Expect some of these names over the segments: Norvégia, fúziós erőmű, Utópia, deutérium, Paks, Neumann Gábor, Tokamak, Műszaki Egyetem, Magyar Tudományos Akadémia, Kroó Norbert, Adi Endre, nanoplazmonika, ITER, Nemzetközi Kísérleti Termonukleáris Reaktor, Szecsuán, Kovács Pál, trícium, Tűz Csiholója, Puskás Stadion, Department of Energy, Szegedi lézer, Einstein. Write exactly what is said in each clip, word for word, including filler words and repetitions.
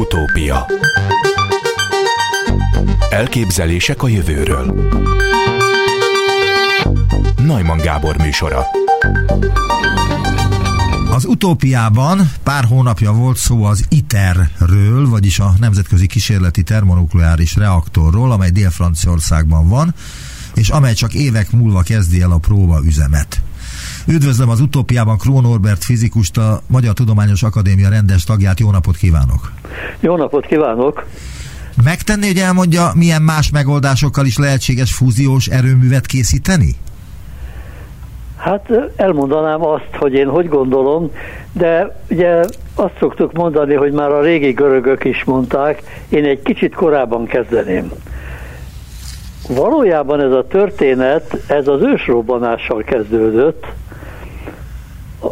Utópia. Elképzelések a jövőről. Neumann Gábor műsora. Az Utópiában pár hónapja volt szó az iterről, vagyis a Nemzetközi Kísérleti Termonukleáris Reaktorról, amely Dél-Franciaországban van, és amely csak évek múlva kezdi el a próbaüzemet. Üdvözlöm az Utópiában Kroó Norbert fizikust, a Magyar Tudományos Akadémia rendes tagját. Jó napot kívánok! Jó napot kívánok! Megtenni, hogy elmondja, milyen más megoldásokkal is lehetséges fúziós erőművet készíteni? Hát elmondanám azt, hogy én hogy gondolom, de ugye azt szoktuk mondani, hogy már a régi görögök is mondták, én egy kicsit korábban kezdeném. Valójában ez a történet, ez az ősrobbanással kezdődött,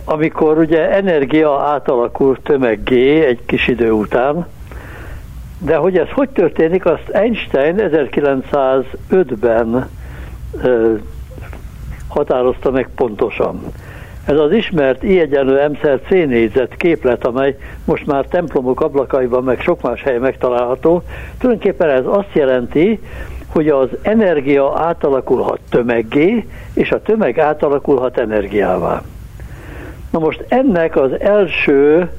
amikor ugye energia átalakul tömeggé egy kis idő után, de hogy ez hogy történik, azt Einstein ezerkilencszázötben ö, határozta meg pontosan. Ez az ismert I egyenlő M szer C négyzet képlet, amely most már templomok ablakaiban, meg sok más helyen megtalálható, tulajdonképpen ez azt jelenti, hogy az energia átalakulhat tömeggé, és a tömeg átalakulhat energiává. Na most ennek az első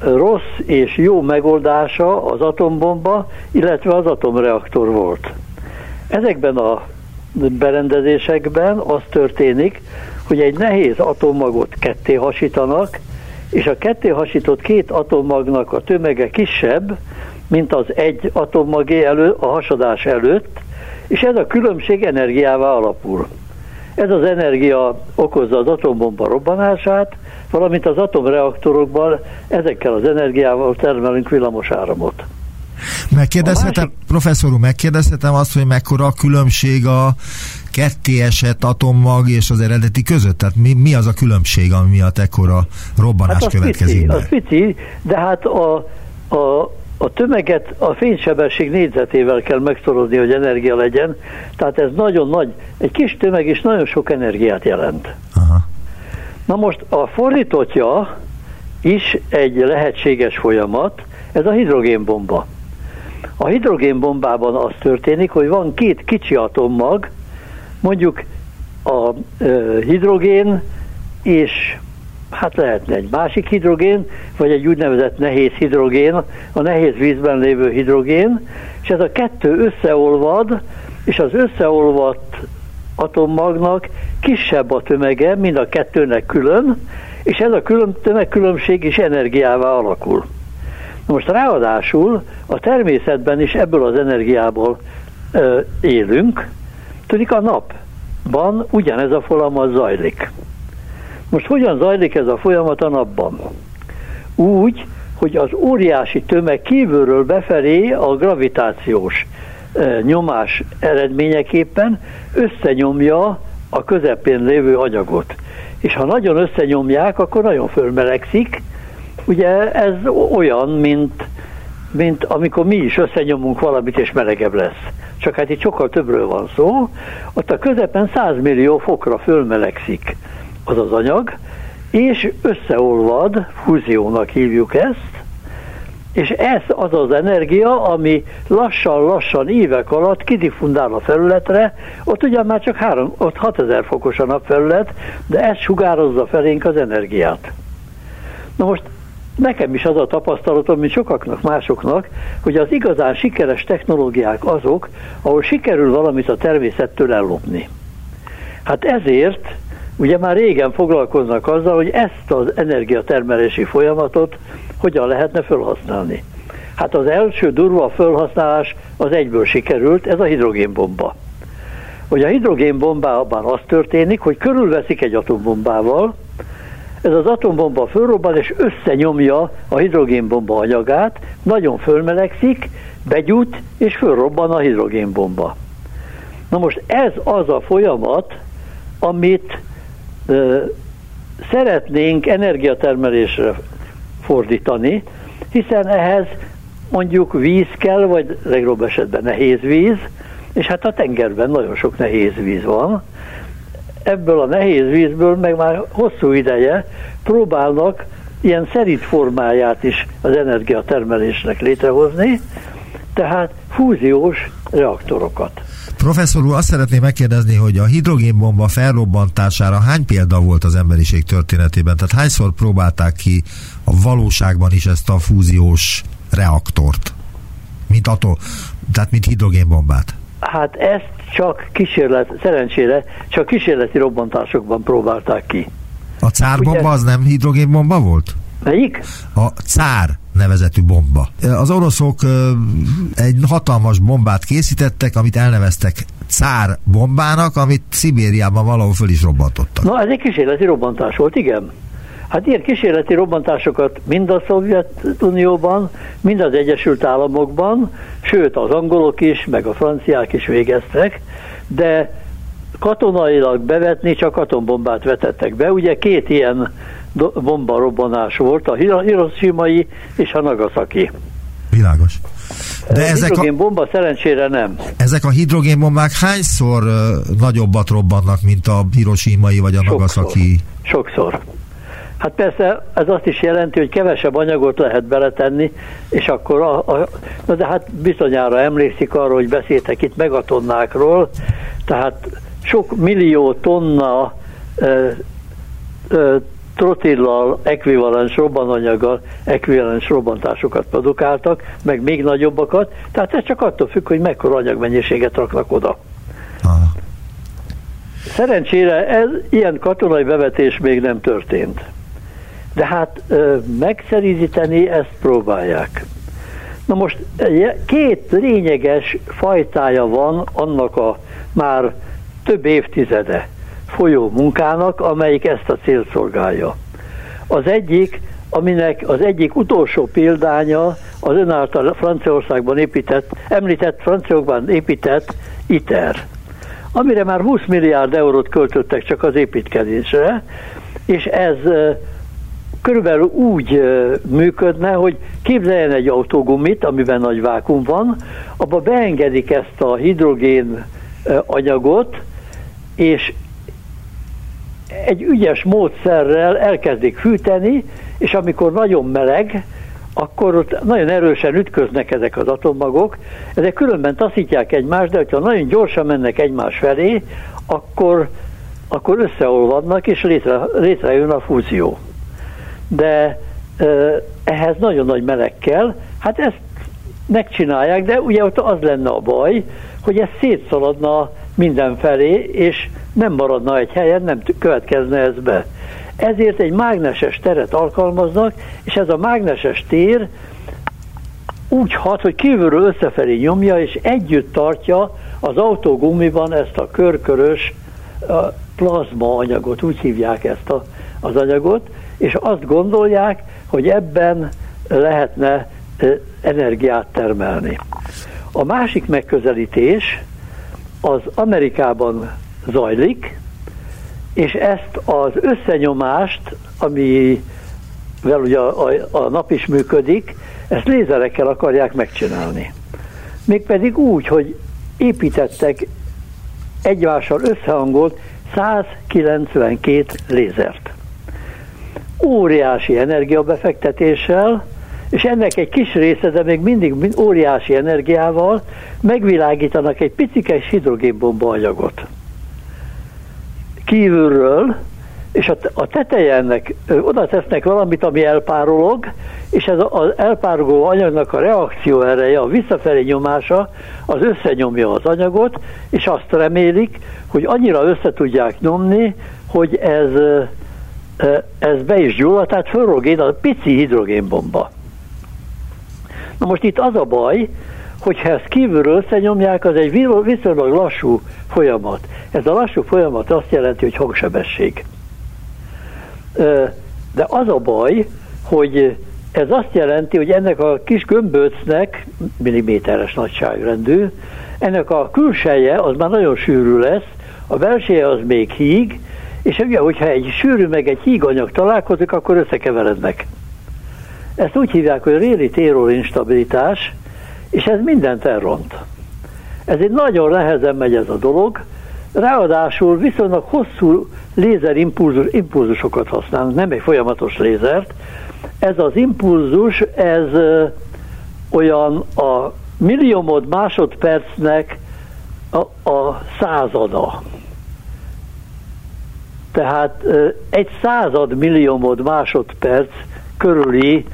rossz és jó megoldása az atombomba, illetve az atomreaktor volt. Ezekben a berendezésekben az történik, hogy egy nehéz atommagot ketté hasítanak, és a ketté hasított két atommagnak a tömege kisebb, mint az egy atommagé elő, a hasadás előtt, és ez a különbség energiává alapul. Ez az energia okozza az atombomba robbanását, valamint az atomreaktorokban ezekkel az energiával termelünk villamos áramot. Megkérdezhetem, másik... professzor úr, megkérdezhetem azt, hogy mekkora a különbség a ketté esett atommag és az eredeti között? Tehát mi, mi az a különbség, ami miatt ekkora robbanás hát az következik? Pici, az pici, de hát a, a A tömeget a fénysebesség négyzetével kell megszorozni, hogy energia legyen, tehát ez nagyon nagy, egy kis tömeg is nagyon sok energiát jelent. Aha. Na most a fordítottja is egy lehetséges folyamat, ez a hidrogénbomba. A hidrogénbombában az történik, hogy van két kicsi atommag, mondjuk a ö, hidrogén és... hát lehetne egy másik hidrogén, vagy egy úgynevezett nehéz hidrogén, a nehéz vízben lévő hidrogén, és ez a kettő összeolvad, és az összeolvadt atommagnak kisebb a tömege, mint a kettőnek külön, és ez a külön, tömegkülönbség is energiává alakul. Most ráadásul a természetben is ebből az energiából ö, élünk, tudjuk a napban ugyanez a folyamat zajlik. Most hogyan zajlik ez a folyamat a napban? Úgy, hogy az óriási tömeg kívülről befelé a gravitációs nyomás eredményeképpen összenyomja a közepén lévő anyagot. És ha nagyon összenyomják, akkor nagyon fölmelegszik. Ugye ez olyan, mint, mint amikor mi is összenyomunk valamit, és melegebb lesz. Csak hát itt sokkal többről van szó. Ott a közepen száz millió fokra fölmelegszik az az anyag, és összeolvad, fúziónak hívjuk ezt, és ez az az energia, ami lassan-lassan évek alatt kidifundál a felületre, ott ugyan már csak három, ott hatezer fokos a napfelület, de ez sugározza felénk az energiát. Na most nekem is az a tapasztalatom, mint sokaknak, másoknak, hogy az igazán sikeres technológiák azok, ahol sikerül valamit a természettől ellopni. Hát ezért ugye már régen foglalkoznak azzal, hogy ezt az energiatermelési folyamatot hogyan lehetne felhasználni. Hát az első durva felhasználás az egyből sikerült, ez a hidrogénbomba. Ugye a hidrogénbombában az történik, hogy körülveszik egy atombombával, ez az atombomba fölrobban és összenyomja a hidrogénbomba anyagát, nagyon fölmelegszik, begyút és fölrobban a hidrogénbomba. Na most ez az a folyamat, amit szeretnénk energiatermelésre fordítani, hiszen ehhez mondjuk víz kell, vagy legjobb esetben nehéz víz, és hát a tengerben nagyon sok nehéz víz van. Ebből a nehéz vízből meg már hosszú ideje próbálnak ilyen szerint formáját is az energiatermelésnek létrehozni, tehát fúziós reaktorokat. Professzor úr, azt szeretném megkérdezni, hogy a hidrogénbomba felrobbantására hány példa volt az emberiség történetében? Tehát hányszor próbálták ki a valóságban is ezt a fúziós reaktort? Mint atol, tehát mint hidrogénbombát? Hát ezt csak kísérlet, szerencsére csak kísérleti robbantásokban próbálták ki. A cárbomba ugye, az nem hidrogénbomba volt? Melyik? A cár nevezetű bomba. Az oroszok egy hatalmas bombát készítettek, amit elneveztek cár bombának, amit Szibériában valahol föl is robbantottak. Na, ez egy kísérleti robbantás volt, igen. Hát ilyen kísérleti robbantásokat mind a Szovjetunióban, mind az Egyesült Államokban, sőt az angolok is, meg a franciák is végeztek, de katonailag bevetni csak atombombát vetettek be. Ugye két ilyen bombarobbanás volt, a hiroszimai és a nagasaki. Világos. De a ezek hidrogénbomba a... szerencsére nem. Ezek a hidrogénbombák hányszor nagyobbat robbannak, mint a hiroszimai vagy a Sokszor. nagasaki? Sokszor. Hát persze ez azt is jelenti, hogy kevesebb anyagot lehet beletenni, és akkor a, a, na de hát bizonyára emlékszik arra, hogy beszéltek itt megatonnákról, tehát sok millió tonna e, e, trotillal, ekvivalens robbananyaggal, ekvivalens robbantásokat produkáltak, meg még nagyobbakat, tehát ez csak attól függ, hogy mekkora anyagmennyiséget raknak oda. Szerencsére ez, ilyen katonai bevetés még nem történt. De hát megszerizíteni ezt próbálják. Na most két lényeges fajtája van annak a már több évtizede folyó munkának, amelyik ezt a célt szolgálja. Az egyik, aminek az egyik utolsó példánya az ön által Franciaországban épített, említett Franciaországban épített ITER, amire már húsz milliárd eurót költöttek csak az építkezésre, és ez körülbelül úgy működne, hogy képzeljen egy autógumit, amiben nagy vákuum van, abba beengedik ezt a hidrogén anyagot, és egy ügyes módszerrel elkezdik fűteni, és amikor nagyon meleg, akkor ott nagyon erősen ütköznek ezek az atommagok, ezek különben taszítják egymást, de ha nagyon gyorsan mennek egymás felé, akkor, akkor összeolvadnak, és létre, létrejön a fúzió. De ehhez nagyon nagy meleg kell, hát ezt megcsinálják, de ugye ott az lenne a baj, hogy ez szétszaladna mindenfelé, és nem maradna egy helyen, nem következne ez be. Ezért egy mágneses teret alkalmaznak, és ez a mágneses tér úgy hat, hogy kívülről összefelé nyomja, és együtt tartja az autógumiban ezt a körkörös plazma anyagot, úgy hívják ezt a, az anyagot, és azt gondolják, hogy ebben lehetne energiát termelni. A másik megközelítés az Amerikában zajlik, és ezt az összenyomást, amivel ugye a, a, a nap is működik, ezt lézerekkel akarják megcsinálni. Mégpedig úgy, hogy építettek egymással összehangolt száz kilencvenkét lézert. Óriási energiabefektetéssel, és ennek egy kis része, de még mindig óriási energiával megvilágítanak egy picikes hidrogénbomba anyagot kívülről, és a teteje ennek oda tesznek valamit, ami elpárolog, és ez az elpárolgó anyagnak a reakció ereje, a visszafelé nyomása, az összenyomja az anyagot, és azt remélik, hogy annyira össze tudják nyomni, hogy ez, ez be is gyullad, tehát fölrog ide a pici hidrogénbomba. Na most itt az a baj, hogyha ezt kívülről összenyomják, az egy viszonylag lassú folyamat. Ez a lassú folyamat azt jelenti, hogy hangsebesség. De az a baj, hogy ez azt jelenti, hogy ennek a kis gömböcnek, milliméteres nagyságrendű, ennek a külseje az már nagyon sűrű lesz, a belseje az még híg, és ugye, hogyha egy sűrű meg egy híg anyag találkozik, akkor összekeverednek. Ezt úgy hívják, hogy réli térol instabilitás, és ez mindent elront. Ez egy nagyon nehezen megy ez a dolog, ráadásul viszonylag hosszú lézerimpulzusokat használunk, nem egy folyamatos lézert, Ez az impulzus, ez olyan a milliómod másodpercnek a, a százada. Tehát egy század milliómod másodperc körüli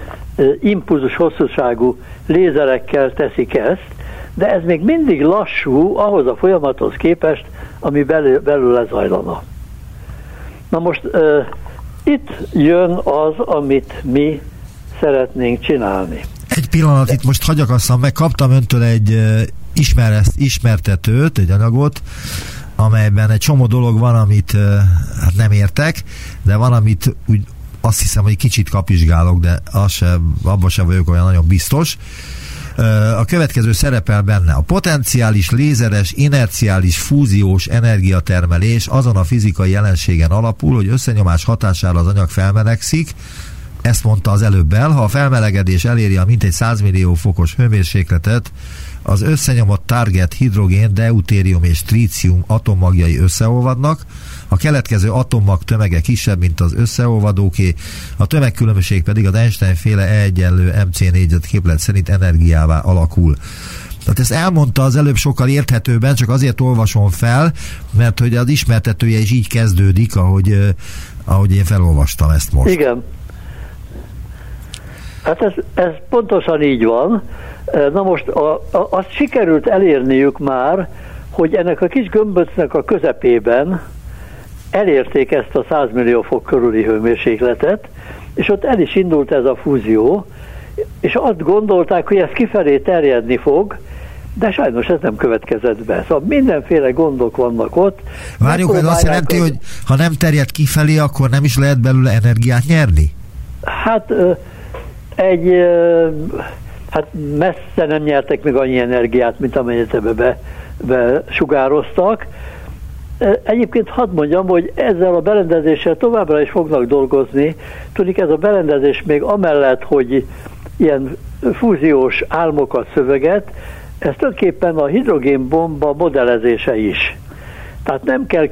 impulzus hosszúságú lézerekkel teszik ezt, de ez még mindig lassú ahhoz a folyamathoz képest, ami belül, belőle zajlana. Na most uh, itt jön az, amit mi szeretnénk csinálni. Egy pillanat, itt most hagyakasszam meg, kaptam öntől egy uh, ismeres, ismertetőt, egy anyagot, amelyben egy csomó dolog van, amit uh, hát nem értek, de van, amit úgy, azt hiszem, hogy kicsit kapizsgálok, de az se, abban sem vagyok olyan nagyon biztos. A következő szerepel benne: a potenciális, lézeres, inerciális, fúziós energiatermelés azon a fizikai jelenségen alapul, hogy összenyomás hatására az anyag felmelegszik. Ezt mondta az előbb el, ha a felmelegedés eléri a mintegy száz millió fokos hőmérsékletet, az összenyomott target hidrogén, deutérium és trícium atommagjai összeolvadnak, a keletkező atommag tömege kisebb, mint az összeolvadóké, a tömegkülönbség pedig az Einstein-féle E egyenlő em cé négyzet képlet szerint energiává alakul. Tehát ezt elmondta az előbb sokkal érthetőben, csak azért olvasom fel, mert hogy az ismertetője is így kezdődik, ahogy, ahogy én felolvastam ezt most. Igen. Hát ez, ez pontosan így van. Na most a, a, azt sikerült elérniük már, hogy ennek a kis gömböcnek a közepében elérték ezt a száz millió fok körüli hőmérsékletet, és ott el is indult ez a fúzió, és azt gondolták, hogy ez kifelé terjedni fog, de sajnos ez nem következett be. Szóval mindenféle gondok vannak ott. Várjuk, ez azt jelenti, hogy ha nem terjed kifelé, akkor nem is lehet belőle energiát nyerni? Hát egy... Hát messze nem nyertek még annyi energiát, mint amennyit ebbe besugároztak. Egyébként hadd mondjam, hogy ezzel a berendezéssel továbbra is fognak dolgozni. Tudjuk, ez a berendezés még amellett, hogy ilyen fúziós álmokat szöveget, ez tulajdonképpen a hidrogénbomba modellezése is. Tehát nem kell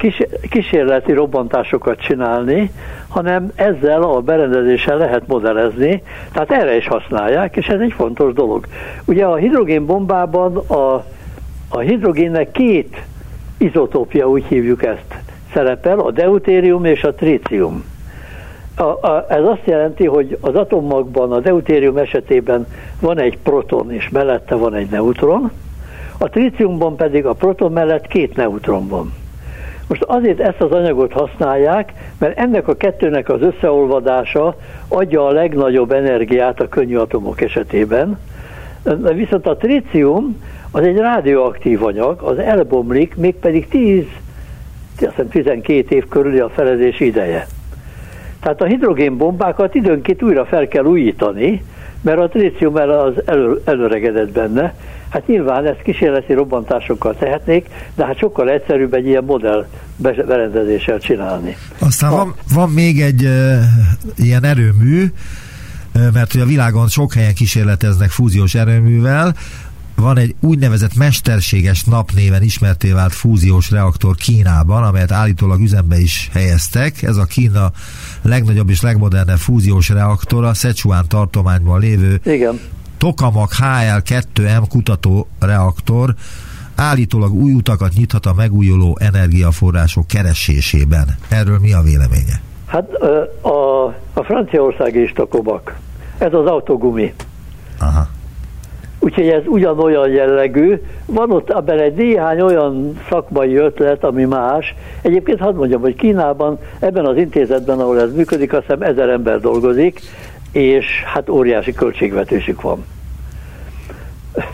kísérleti robbantásokat csinálni, hanem ezzel a berendezéssel lehet modellezni, tehát erre is használják, és ez egy fontos dolog. Ugye a hidrogénbombában a, a hidrogénnek két izotópia, úgy hívjuk ezt, szerepel, a deutérium és a trícium. A, a, ez azt jelenti, hogy az atommagban, a deutérium esetében van egy proton, és mellette van egy neutron, a tríciumban pedig a proton mellett két neutron van. Most azért ezt az anyagot használják, mert ennek a kettőnek az összeolvadása adja a legnagyobb energiát a könnyű atomok esetében. Viszont a trícium az egy rádióaktív anyag, az elbomlik, mégpedig tíz, tizenkettő év körüli a felezés ideje. Tehát a hidrogénbombákat időnként újra fel kell újítani, mert a trícium az elő, előregedett benne. Hát nyilván ezt kísérleti robbantásokkal tehetnék, de hát sokkal egyszerűbb egy ilyen modell berendezéssel csinálni. Aztán ha, van, van még egy e, ilyen erőmű, mert ugye a világon sok helyen kísérleteznek fúziós erőművel. Van egy úgynevezett mesterséges napnéven ismertté vált fúziós reaktor Kínában, amelyet állítólag üzembe is helyeztek. Ez a Kína legnagyobb és legmodernebb fúziós reaktora, Szecsuán tartományban lévő Igen. Tokamak há el kettő em kutatóreaktor állítólag új utakat nyithat a megújuló energiaforrások keresésében. Erről mi a véleménye? Hát a, a Franciaország is Tokamak. Ez az autogumi. Aha. Úgyhogy ez ugyanolyan jellegű. Van ott abban egy néhány olyan szakmai ötlet, ami más. Egyébként hadd mondjam, hogy Kínában, ebben az intézetben, ahol ez működik, azt hiszem ezer ember dolgozik, és hát óriási költségvetésük van.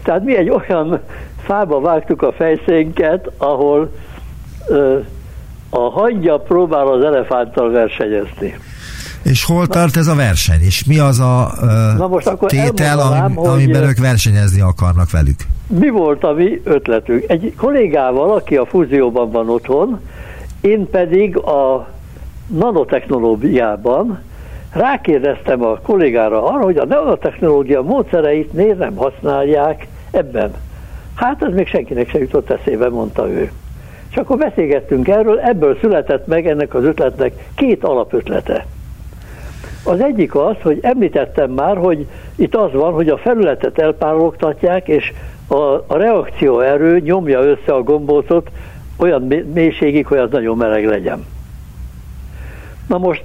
Tehát mi egy olyan fába vágtuk a fejszénket, ahol ö, a hangya próbál az elefánttal versenyezni. És hol tart ez a verseny? És mi az a uh, tétel, ami, amiben ők versenyezni akarnak velük? Mi volt a mi ötletünk? Egy kollégával, aki a fúzióban van otthon, én pedig a nanotechnológiában rákérdeztem a kollégára arra, hogy a nanotechnológia módszereit miért nem használják ebben. Hát ez még senkinek se jutott eszébe, mondta ő. És akkor beszélgettünk erről, ebből született meg ennek az ötletnek két alapötlete. Az egyik az, hogy említettem már, hogy itt az van, hogy a felületet elpárologtatják, és a, a reakcióerő nyomja össze a gombócot olyan mélységig, hogy az nagyon meleg legyen. Na most,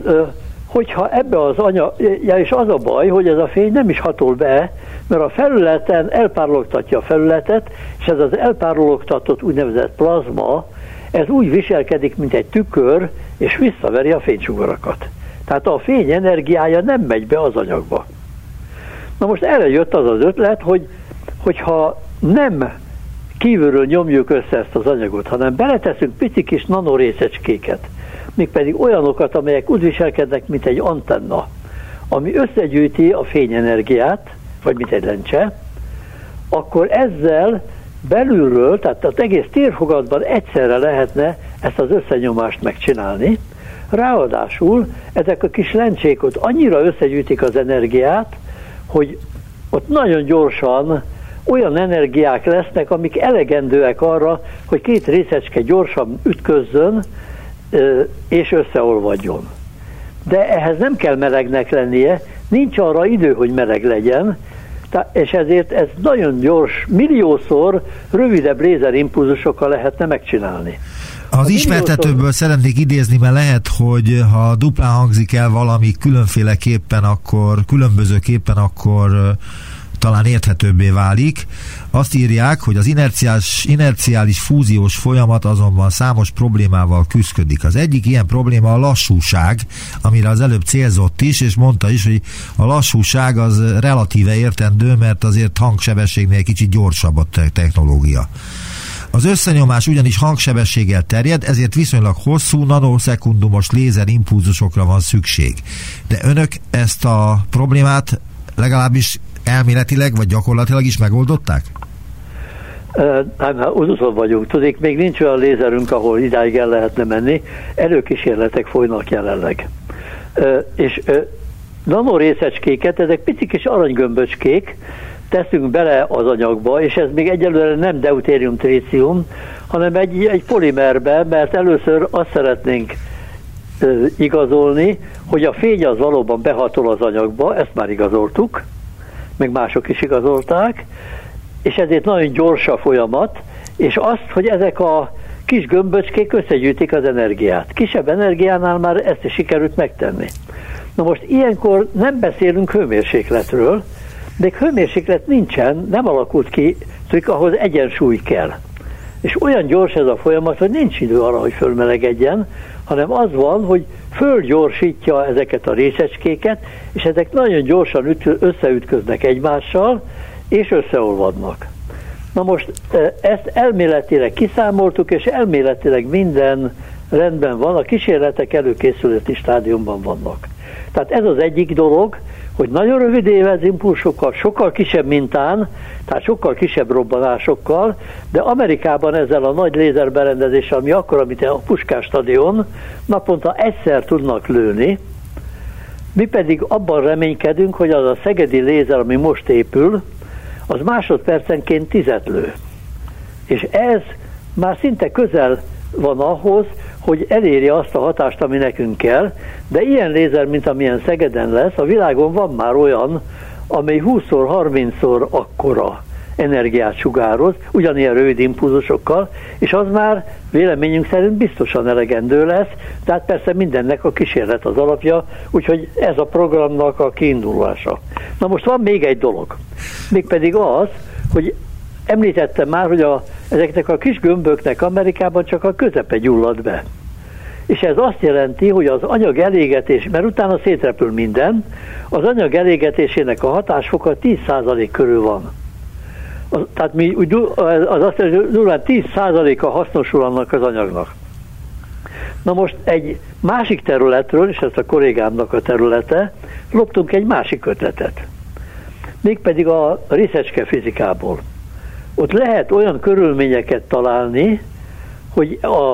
hogyha ebbe az anya, ja és az a baj, hogy ez a fény nem is hatol be, mert a felületen elpárologtatja a felületet, és ez az elpárologtatott úgynevezett plazma, ez úgy viselkedik, mint egy tükör, és visszaveri a fénysugarakat. Tehát a fény energiája nem megy be az anyagba. Na most erre jött az az ötlet, hogy hogyha nem kívülről nyomjuk össze ezt az anyagot, hanem beleteszünk pici kis nanorészecskéket, mégpedig olyanokat, amelyek úgy viselkednek, mint egy antenna, ami összegyűjti a fényenergiát, vagy mint egy lencse, akkor ezzel belülről, tehát az egész térfogatban egyszerre lehetne ezt az összenyomást megcsinálni. Ráadásul ezek a kis lencsék ott annyira összegyűjtik az energiát, hogy ott nagyon gyorsan olyan energiák lesznek, amik elegendőek arra, hogy két részecske gyorsan ütközzön és összeolvadjon. De ehhez nem kell melegnek lennie, nincs arra idő, hogy meleg legyen, és ezért ez nagyon gyors, milliószor rövidebb lézerimpulzusokkal lehetne megcsinálni. Az ismertetőből szeretnék idézni, mert lehet, hogy ha duplán hangzik el valami különféleképpen, akkor különbözőképpen, akkor talán érthetőbbé válik. Azt írják, hogy az inerciás, inerciális fúziós folyamat azonban számos problémával küszködik. Az egyik ilyen probléma a lassúság, amire az előbb célzott is, és mondta is, hogy a lassúság az relatíve értendő, mert azért hangsebességnél kicsit gyorsabb a technológia. Az összenyomás ugyanis hangsebességgel terjed, ezért viszonylag hosszú, nanoszekundumos lézerimpulzusokra van szükség. De önök ezt a problémát legalábbis elméletileg vagy gyakorlatilag is megoldották? Hát úton vagyunk, tudjuk, még nincs olyan lézerünk, ahol idáig el lehetne menni, előkísérletek folynak jelenleg. És nanorészecskéket, ezek pici kis aranygömböcskék, teszünk bele az anyagba, és ez még egyelőre nem deutérium, trécium, hanem egy, egy polimerbe, mert először azt szeretnénk ö, igazolni, hogy a fény az valóban behatol az anyagba, ezt már igazoltuk, meg mások is igazolták, és ezért nagyon gyors a folyamat, és azt, hogy ezek a kis gömböcskék összegyűjtik az energiát. Kisebb energiánál már ezt is sikerült megtenni. Na most ilyenkor nem beszélünk hőmérsékletről, de hőmérséklet nincsen, nem alakult ki, csak ahhoz egyensúly kell. És olyan gyors ez a folyamat, hogy nincs idő arra, hogy fölmelegedjen, hanem az van, hogy fölgyorsítja ezeket a részecskéket, és ezek nagyon gyorsan összeütköznek egymással, és összeolvadnak. Na most ezt elméletileg kiszámoltuk, és elméletileg minden rendben van, a kísérletek előkészületi stádiumban vannak. Tehát ez az egyik dolog, hogy nagyon rövid évező impulzusokkal, sokkal kisebb mintán, tehát sokkal kisebb robbanásokkal, de Amerikában ezzel a nagy lézerberendezéssel, ami akkor, amit a Puskás Stadion, naponta egyszer tudnak lőni, mi pedig abban reménykedünk, hogy az a szegedi lézer, ami most épül, az másodpercenként tizet lő. És ez már szinte közel van ahhoz, hogy elérje azt a hatást, ami nekünk kell, de ilyen lézer, mint amilyen Szegeden lesz, a világon van már olyan, amely húszszor, harmincszor akkora energiát sugároz, ugyanilyen rövid impulzusokkal, és az már véleményünk szerint biztosan elegendő lesz, tehát persze mindennek a kísérlet az alapja, úgyhogy ez a programnak a kiindulása. Na most van még egy dolog, mégpedig az, hogy említettem már, hogy a, ezeknek a kis gömböknek Amerikában csak a közepe gyullad be. És ez azt jelenti, hogy az anyag elégetés, mert utána szétrepül minden, az anyag elégetésének a hatásfoka tíz százalék körül van. Az, tehát mi, az azt jelenti, hogy tíz százaléka hasznosul annak az anyagnak. Na most egy másik területről, és ez a kollégámnak a területe, loptunk egy másik ötletet. Mégpedig a részecske fizikából. Ott lehet olyan körülményeket találni, hogy a,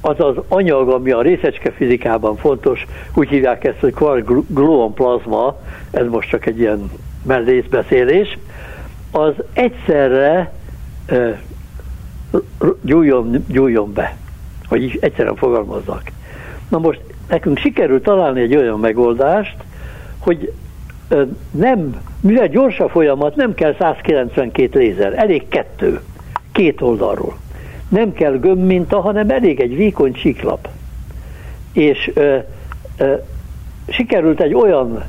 az az anyag, ami a részecske fizikában fontos, úgy hívják ezt, hogy quark-gluon plazma, ez most csak egy ilyen mellészbeszélés, az egyszerre e, gyújjon, gyújjon be, hogy egyszerre fogalmazzak. Na most nekünk sikerült találni egy olyan megoldást, hogy nem, mivel gyors a folyamat, nem kell százkilencvenkét lézer, elég kettő, két oldalról. Nem kell gömbminta, hanem elég egy vékony csíklap. És ö, ö, sikerült egy olyan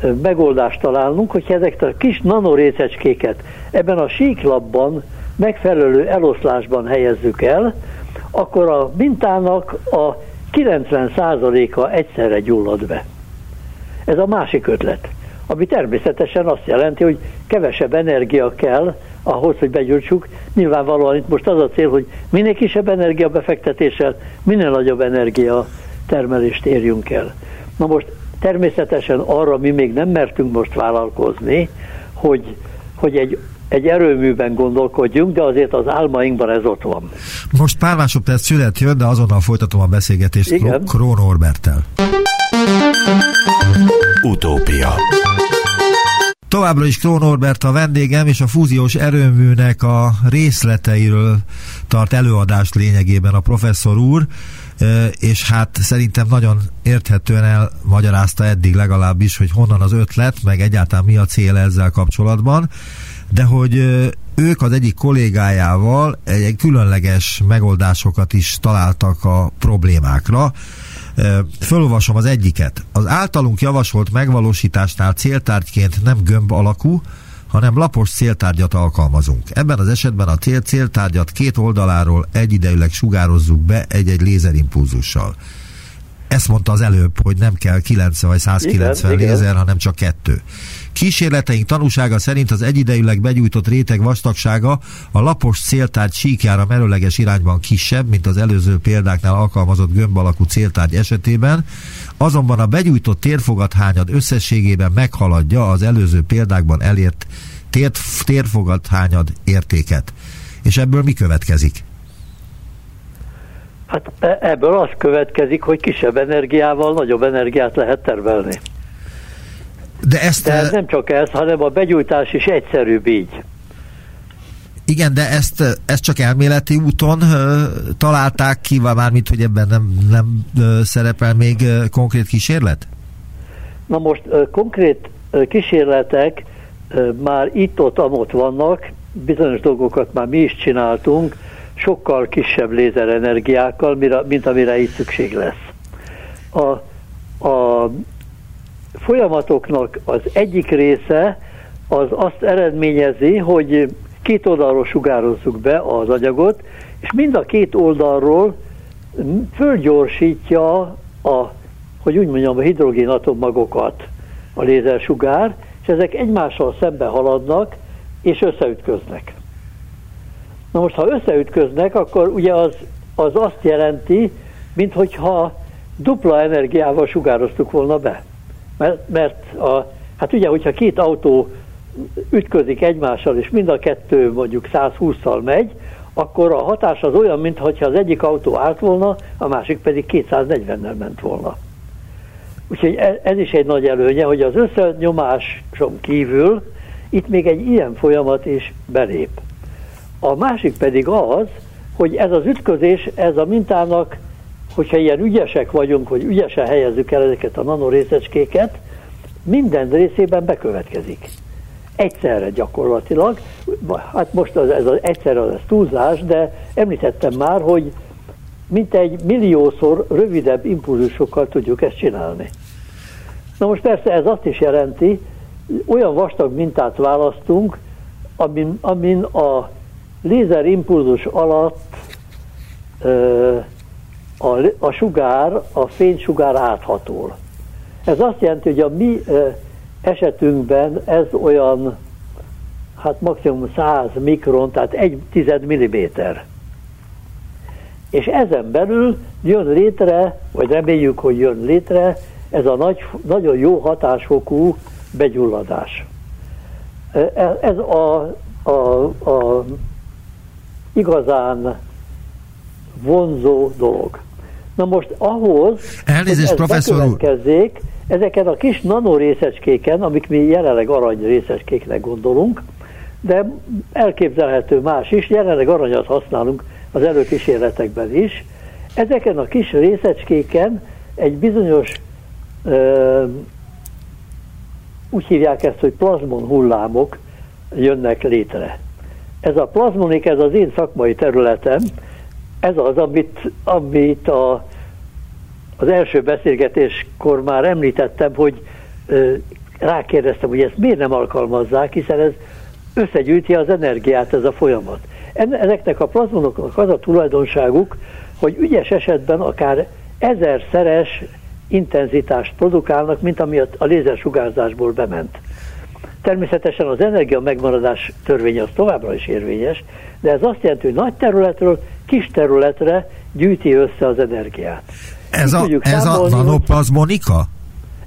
ö, megoldást találnunk, hogyha ezeket a kis nanorészecskéket ebben a síklapban megfelelő eloszlásban helyezzük el, akkor a mintának a kilencven százaléka egyszerre gyullad be. Ez a másik ötlet, ami természetesen azt jelenti, hogy kevesebb energia kell ahhoz, hogy begyűjtsük. Nyilvánvalóan itt most az a cél, hogy minél kisebb energia befektetéssel, minél nagyobb energia termelést érjünk el. Na most természetesen arra mi még nem mertünk most vállalkozni, hogy, hogy egy Egy erőműben gondolkodjunk, de azért az álmainkban ez ott van. Most pár másodperc szület jön, de azonnal folytatom a beszélgetést Kroó Norberttel. Utópia. Továbbra is Kroó Norbert a vendégem, és a fúziós erőműnek a részleteiről tart előadást lényegében a professzor úr, és hát szerintem nagyon érthetően elmagyarázta eddig legalábbis, hogy honnan az ötlet, meg egyáltalán mi a cél ezzel kapcsolatban, de hogy ők az egyik kollégájával egy különleges megoldásokat is találtak a problémákra. Fölolvasom az egyiket. Az általunk javasolt megvalósításnál céltárgyként nem gömb alakú, hanem lapos céltárgyat alkalmazunk. Ebben az esetben a cél céltárgyat két oldaláról egyidejűleg sugározzuk be egy-egy lézerimpulzussal. Ezt mondta az előbb, hogy nem kell kilencven vagy százkilencven igen, lézer, igen. hanem csak kettő. Kísérleteink tanúsága szerint az egyidejűleg begyújtott réteg vastagsága a lapos céltárgy síkjára merőleges irányban kisebb, mint az előző példáknál alkalmazott gömb alakú céltárgy esetében, azonban a begyújtott térfogathányad összességében meghaladja az előző példákban elért térfogathányad értéket. És ebből mi következik? Hát ebből az következik, hogy kisebb energiával nagyobb energiát lehet termelni. De, ezt de ez nem csak ez, hanem a begyújtás is egyszerűbb így. Igen, de ezt, ezt csak elméleti úton ö, találták ki, mármint, hogy ebben nem, nem ö, szerepel még ö, konkrét kísérlet? Na most ö, konkrét ö, kísérletek ö, már itt-ott-amott vannak, bizonyos dolgokat már mi is csináltunk, sokkal kisebb lézerenergiákkal, mint amire itt szükség lesz. A, a folyamatoknak az egyik része az azt eredményezi, hogy két oldalról sugározzuk be az anyagot, és mind a két oldalról fölgyorsítja a, hogy úgy mondjam, a hidrogénatommagokat a lézersugár, és ezek egymással szembe haladnak, és összeütköznek. Na most, ha összeütköznek, akkor ugye az, az azt jelenti, minthogyha dupla energiával sugároztuk volna be. Mert, mert a, hát ugye, hogyha két autó ütközik egymással, és mind a kettő mondjuk százhússzal megy, akkor a hatás az olyan, minthogyha az egyik autó állt volna, a másik pedig kétszáznegyvennel ment volna. Úgyhogy ez is egy nagy előnye, hogy az összenyomáson kívül itt még egy ilyen folyamat is belép. A másik pedig az, hogy ez az ütközés, ez a mintának, hogyha ilyen ügyesek vagyunk, hogy ügyesen helyezzük el ezeket a nanorészecskéket, minden részében bekövetkezik. Egyszerre gyakorlatilag, hát most az, ez az egyszerre az túlzás, de említettem már, hogy mintegy milliószor rövidebb impulzusokkal tudjuk ezt csinálni. Na most persze ez azt is jelenti, olyan vastag mintát választunk, amin, amin a lézerimpulzus alatt ö, a, a sugár, a fénysugár áthatol. Ez azt jelenti, hogy a mi ö, esetünkben ez olyan, hát maximum száz mikron, tehát egy tized milliméter. És ezen belül jön létre, vagy reméljük, hogy jön létre, ez a nagy, nagyon jó hatásfokú begyulladás. Ez a, a, a igazán vonzó dolog. Na most ahhoz, elnézést, hogy ez bekövetkezzék, ezeken a kis nanorészecskéken, amik mi jelenleg aranyrészecskéknek gondolunk, de elképzelhető más is, jelenleg aranyat használunk az előkísérletekben is, ezeken a kis részecskéken egy bizonyos ö, úgy hívják ezt, hogy plazmon hullámok jönnek létre. Ez a plazmonik, ez az én szakmai területem, ez az, amit, amit a, az első beszélgetéskor már említettem, hogy ö, rákérdeztem, hogy ezt miért nem alkalmazzák, hiszen ez összegyűjti az energiát, ez a folyamat. Ezeknek a plazmonoknak az a tulajdonságuk, hogy ügyes esetben akár ezerszeres intenzitást produkálnak, mint ami a lézersugárzásból bement. Természetesen az energia megmaradás törvény az továbbra is érvényes, de ez azt jelenti, hogy nagy területről kis területre gyűjti össze az energiát. Ez a, ez a nanoplazmonika?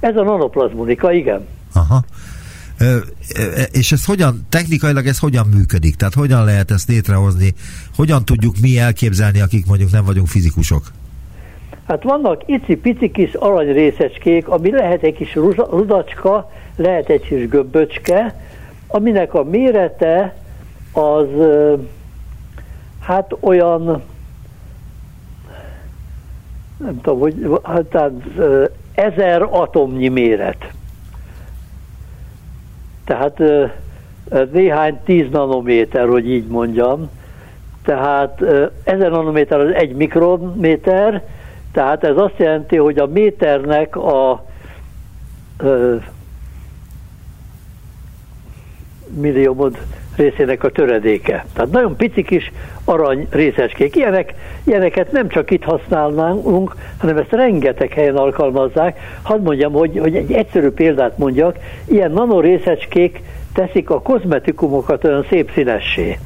Ez a nanoplazmonika, igen. Aha. Ö, és ez hogyan, technikailag ez hogyan működik? Tehát hogyan lehet ezt létrehozni? Hogyan tudjuk mi elképzelni, akik mondjuk nem vagyunk fizikusok? Hát vannak icipici kis aranyrészecskék, ami lehet egy kis rudacska, lehet egy kis göbböcske, aminek a mérete az hát olyan, nem tudom, hogy hát ezer atomnyi méret. Tehát néhány tíz nanométer, hogy így mondjam. Tehát ezer nanométer az egy mikrométer, tehát ez azt jelenti, hogy a méternek a ö, milliómod részének a töredéke. Tehát nagyon pici kis arany részecskék. Ilyenek, ilyeneket nem csak itt használnánk, hanem ezt rengeteg helyen alkalmazzák. Hadd mondjam, hogy, hogy egy egyszerű példát mondjak, ilyen nanorészecskék teszik a kozmetikumokat olyan szép színessé.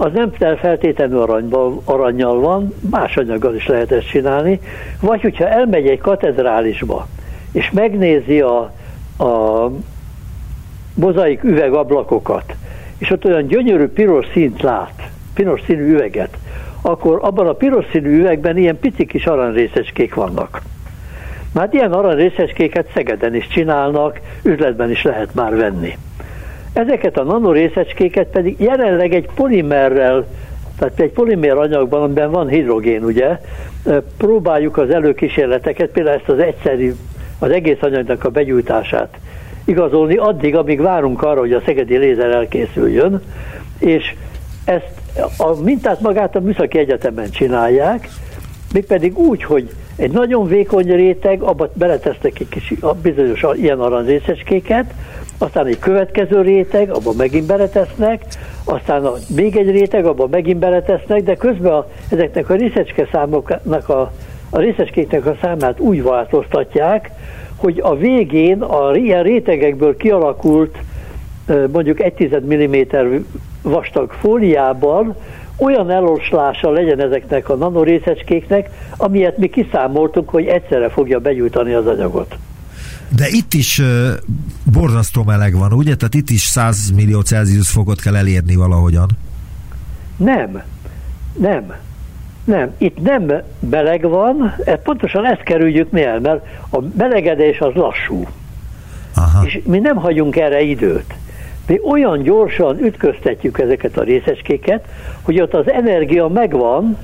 Az nem feltétlenül aranyba, arannyal van, más anyaggal is lehet ezt csinálni, vagy hogyha elmegy egy katedrálisba, és megnézi a, a mozaik üvegablakokat, és ott olyan gyönyörű piros színt lát, piros színű üveget, akkor abban a piros színű üvegben ilyen pici kis aranyrészecskék vannak. Már ilyen aranyrészecskéket Szegeden is csinálnak, üzletben is lehet már venni. Ezeket a nanorészecskéket pedig jelenleg egy polimerrel, tehát egy polimér anyagban, amiben van hidrogén, ugye, próbáljuk az előkísérleteket, például ezt az egyszerű, az egész anyagnak a begyújtását igazolni, addig, amíg várunk arra, hogy a szegedi lézer elkészüljön, és ezt a mintát magát a Műszaki Egyetemen csinálják, mégpedig úgy, hogy egy nagyon vékony réteg, abba beletesznek egy kis bizonyos ilyen aranyrészecskéket, aztán egy következő réteg, abban megint beletesznek, aztán a, még egy réteg, abban megint beletesznek, de közben a, ezeknek a részecske számoknak a, a részecskéknek a számát úgy változtatják, hogy a végén a ilyen rétegekből kialakult mondjuk egy tized milliméter vastag fóliában olyan eloslása legyen ezeknek a nanorészecskéknek, amilyet mi kiszámoltunk, hogy egyszerre fogja begyújtani az anyagot. De itt is uh, borzasztó meleg van, ugye? Tehát itt is száz millió Celsius fokot kell elérni valahogyan. Nem. Nem. Nem. Itt nem meleg van, pontosan ezt kerüljük mi el, mert a melegedés az lassú. Aha. És mi nem hagyunk erre időt. Mi olyan gyorsan ütköztetjük ezeket a részecskéket, hogy ott az energia megvan,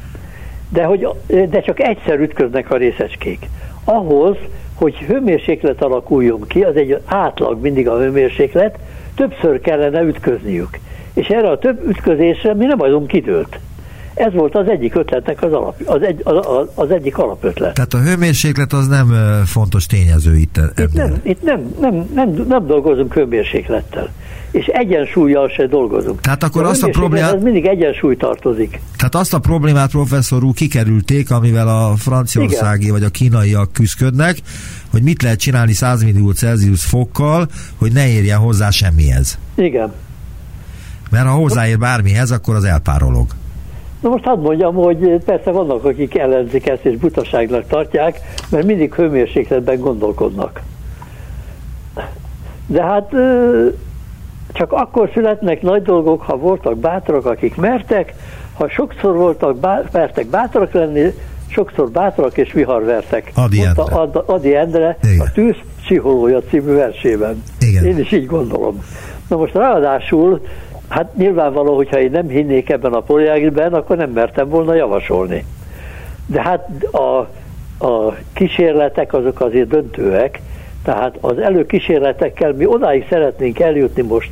de, hogy, de csak egyszer ütköznek a részecskék. Ahhoz, hogy hőmérséklet alakuljon ki, az egy átlag mindig a hőmérséklet, többször kellene ütközniük. És erre a több ütközésre mi nem adunk időt. Ez volt az egyik ötletnek az, alap, az, egy, az, az egyik alapötlet. Tehát a hőmérséklet az nem fontos tényező itt. Itt, nem, itt nem, nem, nem, nem dolgozunk hőmérséklettel. És egyensúlyjal se dolgozunk. Tehát akkor azt a problémát... mindig egyensúly tartozik. Tehát azt a problémát, professzor úr, kikerülték, amivel a franciaországi, igen, vagy a kínaiak küzdködnek, hogy mit lehet csinálni száz millió Celsius fokkal, hogy ne érjen hozzá semmihez. Igen. Mert ha hozzáér bármihez, akkor az elpárolog. Na most hadd mondjam, hogy persze vannak, akik ellenzik ezt, és butaságnak tartják, mert mindig hőmérsékletben gondolkodnak. De hát... Csak akkor születnek nagy dolgok, ha voltak bátrak, akik mertek, ha sokszor voltak bá- mertek bátrak lenni, sokszor bátrak és viharvertek. Adi Endre. Ad- Adi Endre a Tűz Csiholója című versében. Igen. Én is így gondolom. Na most ráadásul, hát nyilvánvaló, hogyha én nem hinnék ebben a projektben, akkor nem mertem volna javasolni. De hát a, a kísérletek azok azért döntőek, Tehát az előkísérletekkel mi odáig szeretnénk eljutni most,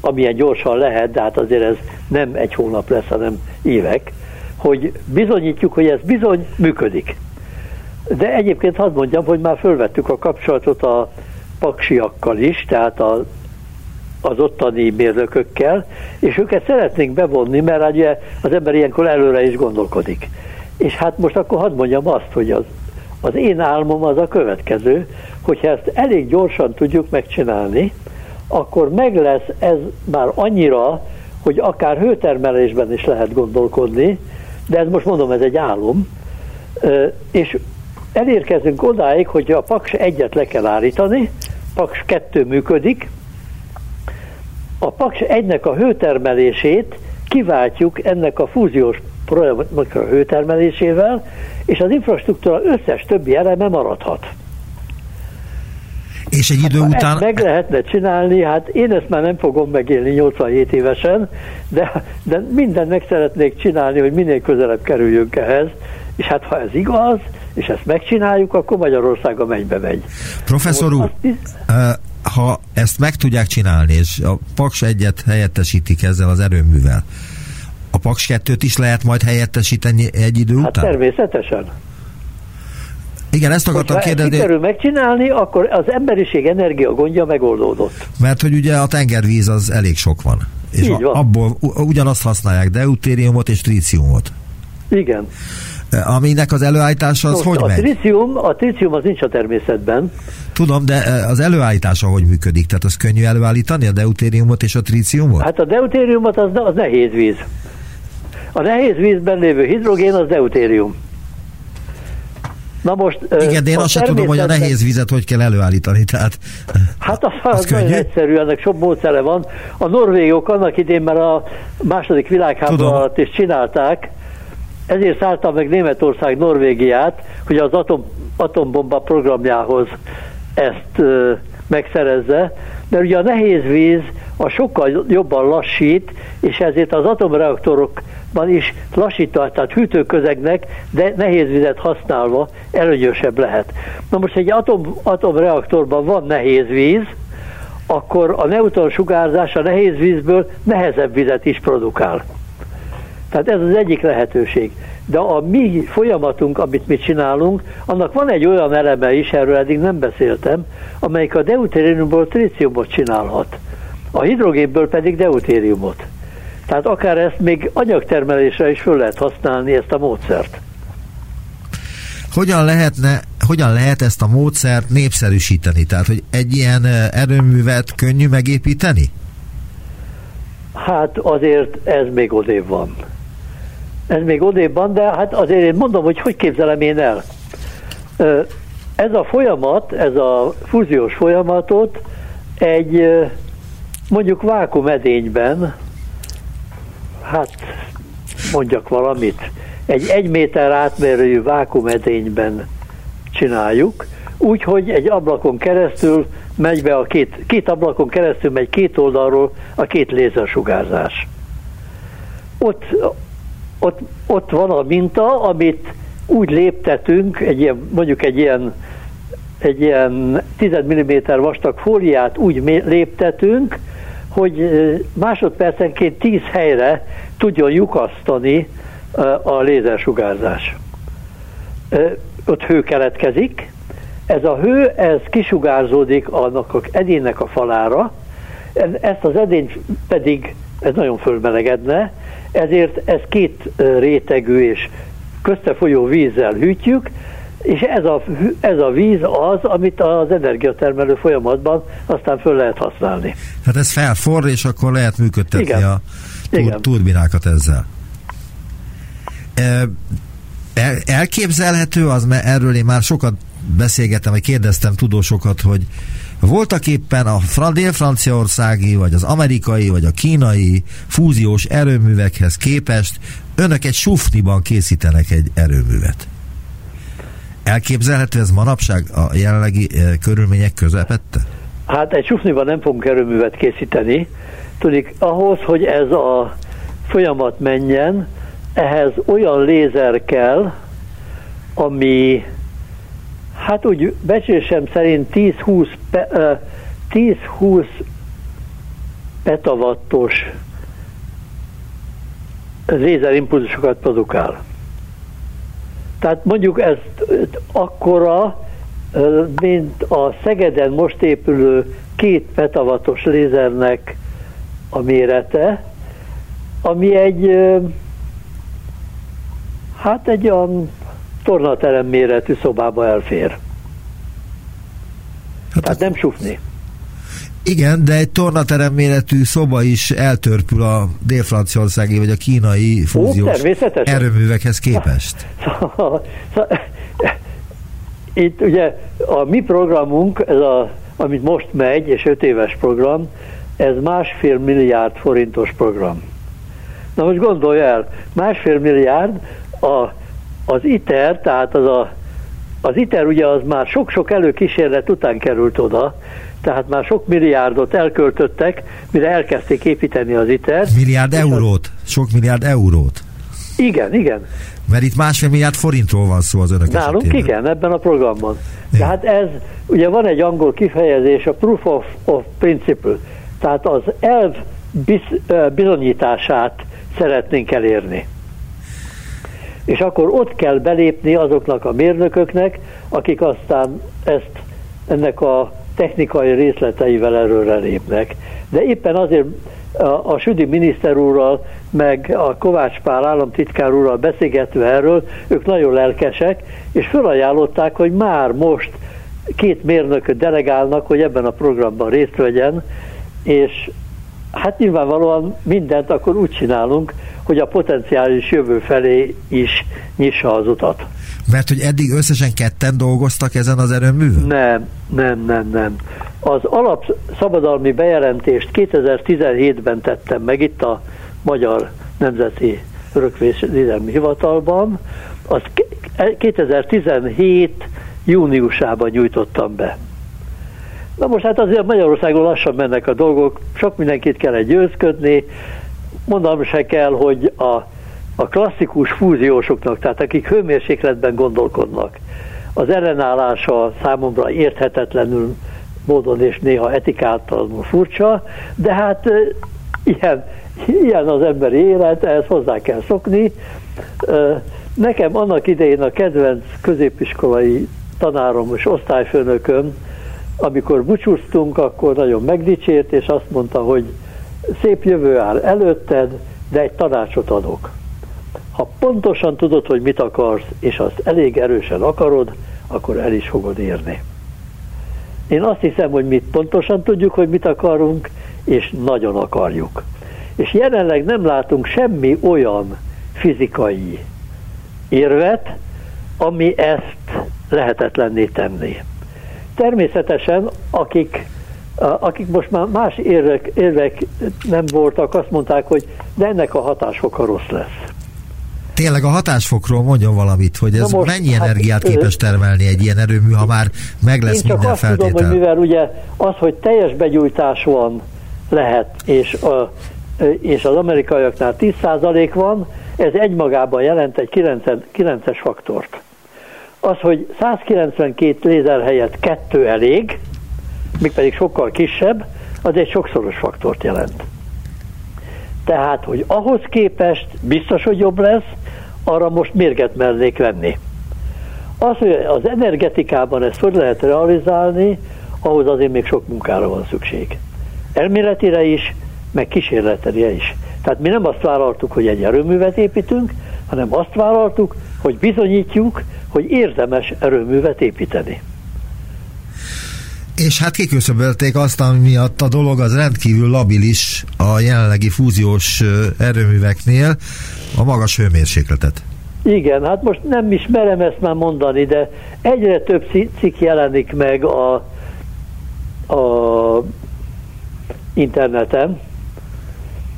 amilyen gyorsan lehet, de hát azért ez nem egy hónap lesz, hanem évek, hogy bizonyítjuk, hogy ez bizony működik. De egyébként hadd mondjam, hogy már fölvettük a kapcsolatot a paksiakkal is, tehát a, az ottani mérnökökkel, és őket szeretnénk bevonni, mert ugye az ember ilyenkor előre is gondolkodik. És hát most akkor hadd mondjam azt, hogy az, az én álmom az a következő, hogyha ezt elég gyorsan tudjuk megcsinálni, akkor meg lesz ez már annyira, hogy akár hőtermelésben is lehet gondolkodni, de ez most mondom, ez egy álom, és elérkezünk odáig, hogy a Paks egyet le kell állítani, Paks kettő működik, a Paks egynek a hőtermelését kiváltjuk ennek a fúziós programnak a hőtermelésével, és az infrastruktúra összes többi eleme maradhat. És egy idő hát, után... meg lehetne csinálni, hát én ezt már nem fogom megélni nyolcvanhét évesen, de, de mindent meg szeretnék csinálni, hogy minél közelebb kerüljünk ehhez, és hát ha ez igaz, és ezt megcsináljuk, akkor Magyarország a mennybe megy. Professzor úr, ha ezt meg tudják csinálni, és a Paks egyet helyettesítik ezzel az erőművel, a Paks kettőt is lehet majd helyettesíteni egy idő hát után? Hát természetesen. Igen, ezt akartam Most, kérdezni. Ha sikerül megcsinálni, akkor az emberiség energia gondja megoldódott. Mert hogy ugye a tengervíz az elég sok van. És a, van. abból ugyanazt használják, deutériumot és tríciumot. Igen. Aminek az előállítása az Most hogy a megy? Trícium, a trícium az nincs a természetben. Tudom, de az előállítása hogy működik? Tehát az könnyű előállítani a deutériumot és a tríciumot? Hát a deutériumot az, az nehéz víz. A nehéz vízben lévő hidrogén az deutérium. Na most, igen, de én azt sem tudom, hogy a nehéz vizet hogy kell előállítani. Tehát, hát az, az, az nagyon egyszerű, ennek sok módszere van. A norvégok annak idén már a második világháború alatt is csinálták, ezért szállta meg Németország Norvégiát, hogy az atom, atombomba programjához ezt ö, megszerezze, mert ugye a nehéz víz a sokkal jobban lassít, és ezért az atomreaktorokban is lassítva, tehát hűtőközegnek, de nehéz vizet használva előnyösebb lehet. Na most, egy atom, atomreaktorban van nehéz víz, akkor a neutronsugárzás a nehéz vízből nehezebb vizet is produkál. Tehát ez az egyik lehetőség. De a mi folyamatunk, amit mi csinálunk, annak van egy olyan eleme is, erről eddig nem beszéltem, amelyik a deutériumból tríciumot csinálhat. A hidrogénből pedig deutériumot. Tehát akár ezt még anyagtermelésre is föl lehet használni, ezt a módszert. Hogyan lehetne, hogyan lehet ezt a módszert népszerűsíteni? Tehát, hogy egy ilyen erőművet könnyű megépíteni? Hát azért ez még odébb van. Ez még odébb van, de hát azért én mondom, hogy hogy képzelem én el. Ez a folyamat, ez a fúziós folyamatot egy mondjuk vákuumedényben, hát mondjak valamit, egy egy méter átmérőjű vákuumedényben csináljuk, úgyhogy egy ablakon keresztül megy be a két, két ablakon keresztül megy két oldalról a két lézersugárzás. Ott, ott, ott van a minta, amit úgy léptetünk, egy ilyen, mondjuk egy ilyen, egy ilyen tíz milliméter vastag fóliát úgy léptetünk, hogy másodpercenként tíz helyre tudjon lyukasztani a lézersugárzás. Ott hő keletkezik. Ez a hő, ez kisugárzódik annak az edénynek a falára, ezt az edény pedig, ez nagyon fölmelegedne, ezért ez két rétegű és köztefolyó vízzel hűtjük, és ez a, ez a víz az, amit az energiatermelő folyamatban aztán föl lehet használni. Hát ez felforr, és akkor lehet működtetni Igen. a tur- turbinákat ezzel. El, elképzelhető az, mert erről én már sokat beszélgettem, vagy kérdeztem tudósokat, hogy voltak éppen a dél-franciaországi, vagy az amerikai, vagy a kínai fúziós erőművekhez képest önök egy sufniban készítenek egy erőművet. Elképzelhető ez manapság a jelenlegi e, körülmények közepette? Hát egy sufniban nem fogunk erőművet készíteni. Tudik, ahhoz, hogy ez a folyamat menjen, ehhez olyan lézer kell, ami Hát úgy becslésem szerint tíz-húsz petavattos lézerimpulzusokat produkál. Tehát mondjuk ez akkora, mint a Szegeden most épülő két petavatos lézernek a mérete, ami egy, hát egy olyan tornaterem méretű szobába elfér. Hát tehát nem sufni. Igen, de egy tornaterem méretű szoba is eltörpül a dél-franciaországi vagy a kínai fúziós erőművekhez képest. Itt ugye a mi programunk, ez a, amit most megy, és öt éves program, ez másfél milliárd forintos program. Na most gondolj el, másfél milliárd a, az iter, tehát az a, az iter ugye az már sok-sok előkísérlet után került oda, tehát már sok milliárdot elköltöttek, mire elkezdték építeni az itert. Milliárd eurót? Sok milliárd eurót? Igen, igen. Mert itt másfél milliárd forintról van szó az önök esetében. Nálunk igen, ebben a programban. Tehát ez, ugye van egy angol kifejezés, a proof of, of principle, tehát az elv biz, bizonyítását szeretnénk elérni. És akkor ott kell belépni azoknak a mérnököknek, akik aztán ezt, ennek a technikai részleteivel erőre lépnek. De éppen azért a, a Südi miniszter úrral, meg a Kovács Pál államtitkár úrral beszélgetve erről, ők nagyon lelkesek, és felajánlották, hogy már most két mérnököt delegálnak, hogy ebben a programban részt vegyen, és hát nyilvánvalóan mindent akkor úgy csinálunk, hogy a potenciális jövő felé is nyissa az utat. Mert hogy eddig összesen ketten dolgoztak ezen az erőművön? Nem, nem, nem, nem. Az alapszabadalmi bejelentést kétezer-tizenhétben tettem meg itt a Magyar Nemzeti Örökvédelmi Hivatalban. Az kétezer-tizenhét júniusában nyújtottam be. Na most hát azért Magyarországon lassan mennek a dolgok, sok mindenkit kell győzködni, mondanom se kell, hogy a a klasszikus fúziósoknak, tehát akik hőmérsékletben gondolkodnak, az ellenállása számomra érthetetlenül módon és néha etikáltalanul furcsa, de hát ilyen, ilyen az emberi élet, ehhez hozzá kell szokni. Nekem annak idején a kedvenc középiskolai tanárom és osztályfőnököm, amikor búcsúztunk, akkor nagyon megdicsért, és azt mondta, hogy szép jövő áll előtted, de egy tanácsot adok. Ha pontosan tudod, hogy mit akarsz, és azt elég erősen akarod, akkor el is fogod érni. Én azt hiszem, hogy mi pontosan tudjuk, hogy mit akarunk, és nagyon akarjuk. És jelenleg nem látunk semmi olyan fizikai érvet, ami ezt lehetetlenné tenné. Természetesen, akik, akik most már más érvek, érvek nem voltak, azt mondták, hogy de ennek a hatásfoka rossz lesz. Tényleg a hatásfokról mondjon valamit, hogy ez most, mennyi energiát hát, képes termelni egy ilyen erőmű, ha már meg lesz minden azt feltétel. Tudom, hogy mivel ugye az, hogy teljes begyújtás van, lehet, és, a, és az amerikaiaknál tíz százalék van, ez egymagában jelent egy kilences faktort. Az, hogy százkilencvenkettő lézer helyett kettő elég, mégpedig sokkal kisebb, az egy sokszoros faktort jelent. Tehát, hogy ahhoz képest biztos, hogy jobb lesz, arra most mérget mernék venni. Az, hogy az energetikában ezt hogy lehet realizálni, ahhoz azért még sok munkára van szükség. Elméletire is, meg kísérletire is. Tehát mi nem azt vállaltuk, hogy egy erőművet építünk, hanem azt vállaltuk, hogy bizonyítjuk, hogy érdemes erőművet építeni. És hát kiküszöbölték azt, ami miatt a dolog az rendkívül labilis a jelenlegi fúziós erőműveknél, a magas hőmérsékletet. Igen, hát most nem is merem ezt már mondani, de egyre több cikk jelenik meg a, a interneten,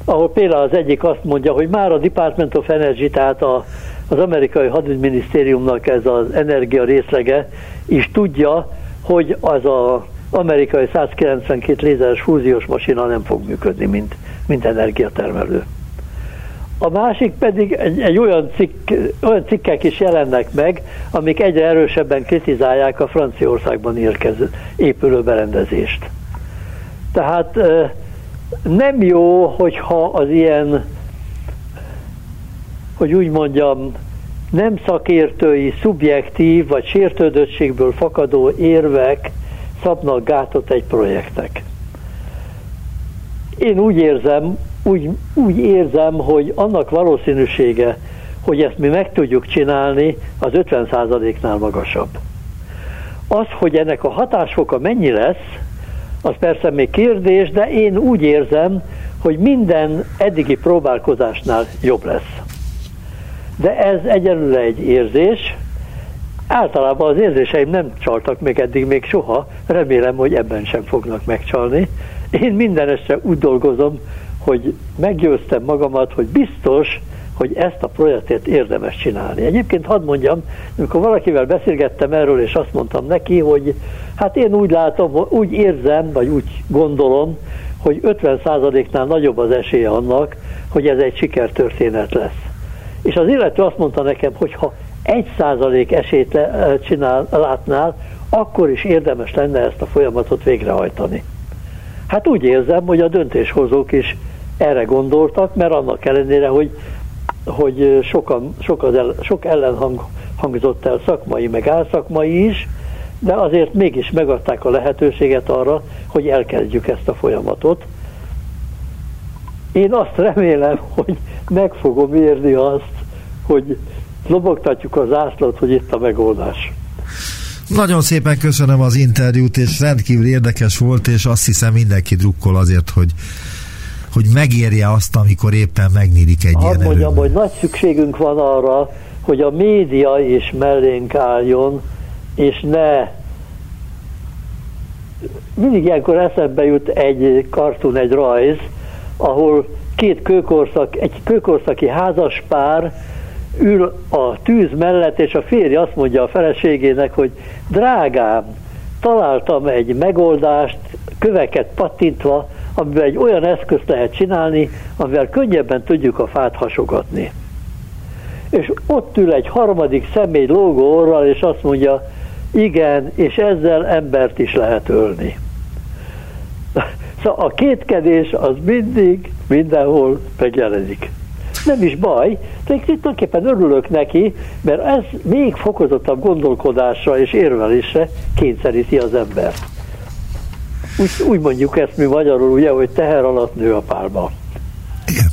ahol például az egyik azt mondja, hogy már a Department of Energy, tehát a, az amerikai hadügyminisztériumnak ez az energia részlege is tudja, hogy az az amerikai százkilencvenkettő lézeres fúziós masina nem fog működni, mint, mint energiatermelő. A másik pedig egy, egy olyan, cikk, olyan cikkek is jelennek meg, amik egyre erősebben kritizálják a Franciaországban érkező épülő berendezést. Tehát nem jó, hogyha az ilyen, hogy úgy mondjam, nem szakértői, szubjektív vagy sértődöttségből fakadó érvek szabnak gátot egy projektnek. Én úgy érzem, úgy, úgy érzem, hogy annak valószínűsége, hogy ezt mi meg tudjuk csinálni, az ötven százaléknál magasabb. Az, hogy ennek a hatásfoka mennyi lesz, az persze még kérdés, de én úgy érzem, hogy minden eddigi próbálkozásnál jobb lesz. De ez egyelőre egy érzés. Általában az érzéseim nem csaltak még eddig, még soha. Remélem, hogy ebben sem fognak megcsalni. Én minden este úgy dolgozom, hogy meggyőztem magamat, hogy biztos, hogy ezt a projektet érdemes csinálni. Egyébként hadd mondjam, amikor valakivel beszélgettem erről, és azt mondtam neki, hogy hát én úgy látom, úgy érzem, vagy úgy gondolom, hogy ötven százaléknál nagyobb az esélye annak, hogy ez egy sikertörténet lesz. És az illető azt mondta nekem, hogy ha egy százalék esélyt csinál, látnál, akkor is érdemes lenne ezt a folyamatot végrehajtani. Hát úgy érzem, hogy a döntéshozók is erre gondoltak, mert annak ellenére, hogy, hogy sokan, sok, az el, sok ellenhang hangzott el, szakmai meg álszakmai is, de azért mégis megadták a lehetőséget arra, hogy elkezdjük ezt a folyamatot. Én azt remélem, hogy meg fogom érni azt, hogy lobogtatjuk az zászlót, hogy itt a megoldás. Nagyon szépen köszönöm az interjút, és rendkívül érdekes volt, és azt hiszem mindenki drukkol azért, hogy, hogy megérje azt, amikor éppen megnyílik egy Hadd ilyen mondjam, erőben. Hogy nagy szükségünk van arra, hogy a média is mellénk álljon, és ne... Mindig ilyenkor eszembe jut egy kartun, egy rajz, ahol két kőkorszak, egy kőkorszaki házaspár ül a tűz mellett, és a férj azt mondja a feleségének, hogy drágám, találtam egy megoldást, köveket pattintva, amivel egy olyan eszközt lehet csinálni, amivel könnyebben tudjuk a fát hasogatni. És ott ül egy harmadik személy lógó orral, és azt mondja, igen, és ezzel embert is lehet ölni. Szóval a kétkedés az mindig, mindenhol megjelenik. Nem is baj, de tulajdonképpen örülök neki, mert ez még fokozottabb gondolkodásra és érvelésre kényszeríti az embert. Úgy, úgy mondjuk ezt mi magyarul, ugye, hogy teher alatt nő a pálma. Igen.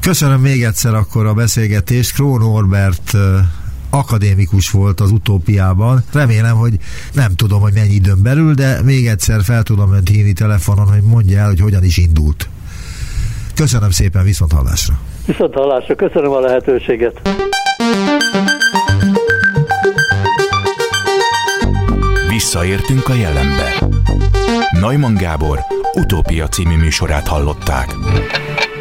Köszönöm még egyszer akkor a beszélgetést. Kroó Norbert akadémikus volt az Utópiában. Remélem, hogy nem tudom, hogy mennyi időn belül, de még egyszer fel tudom önt hívni telefonon, hogy mondja el, hogy hogyan is indult. Köszönöm szépen, viszont hallásra. Viszont hallásra, köszönöm a lehetőséget. Visszaértünk a jelenbe. Neumann Gábor Utópia című műsorát hallották.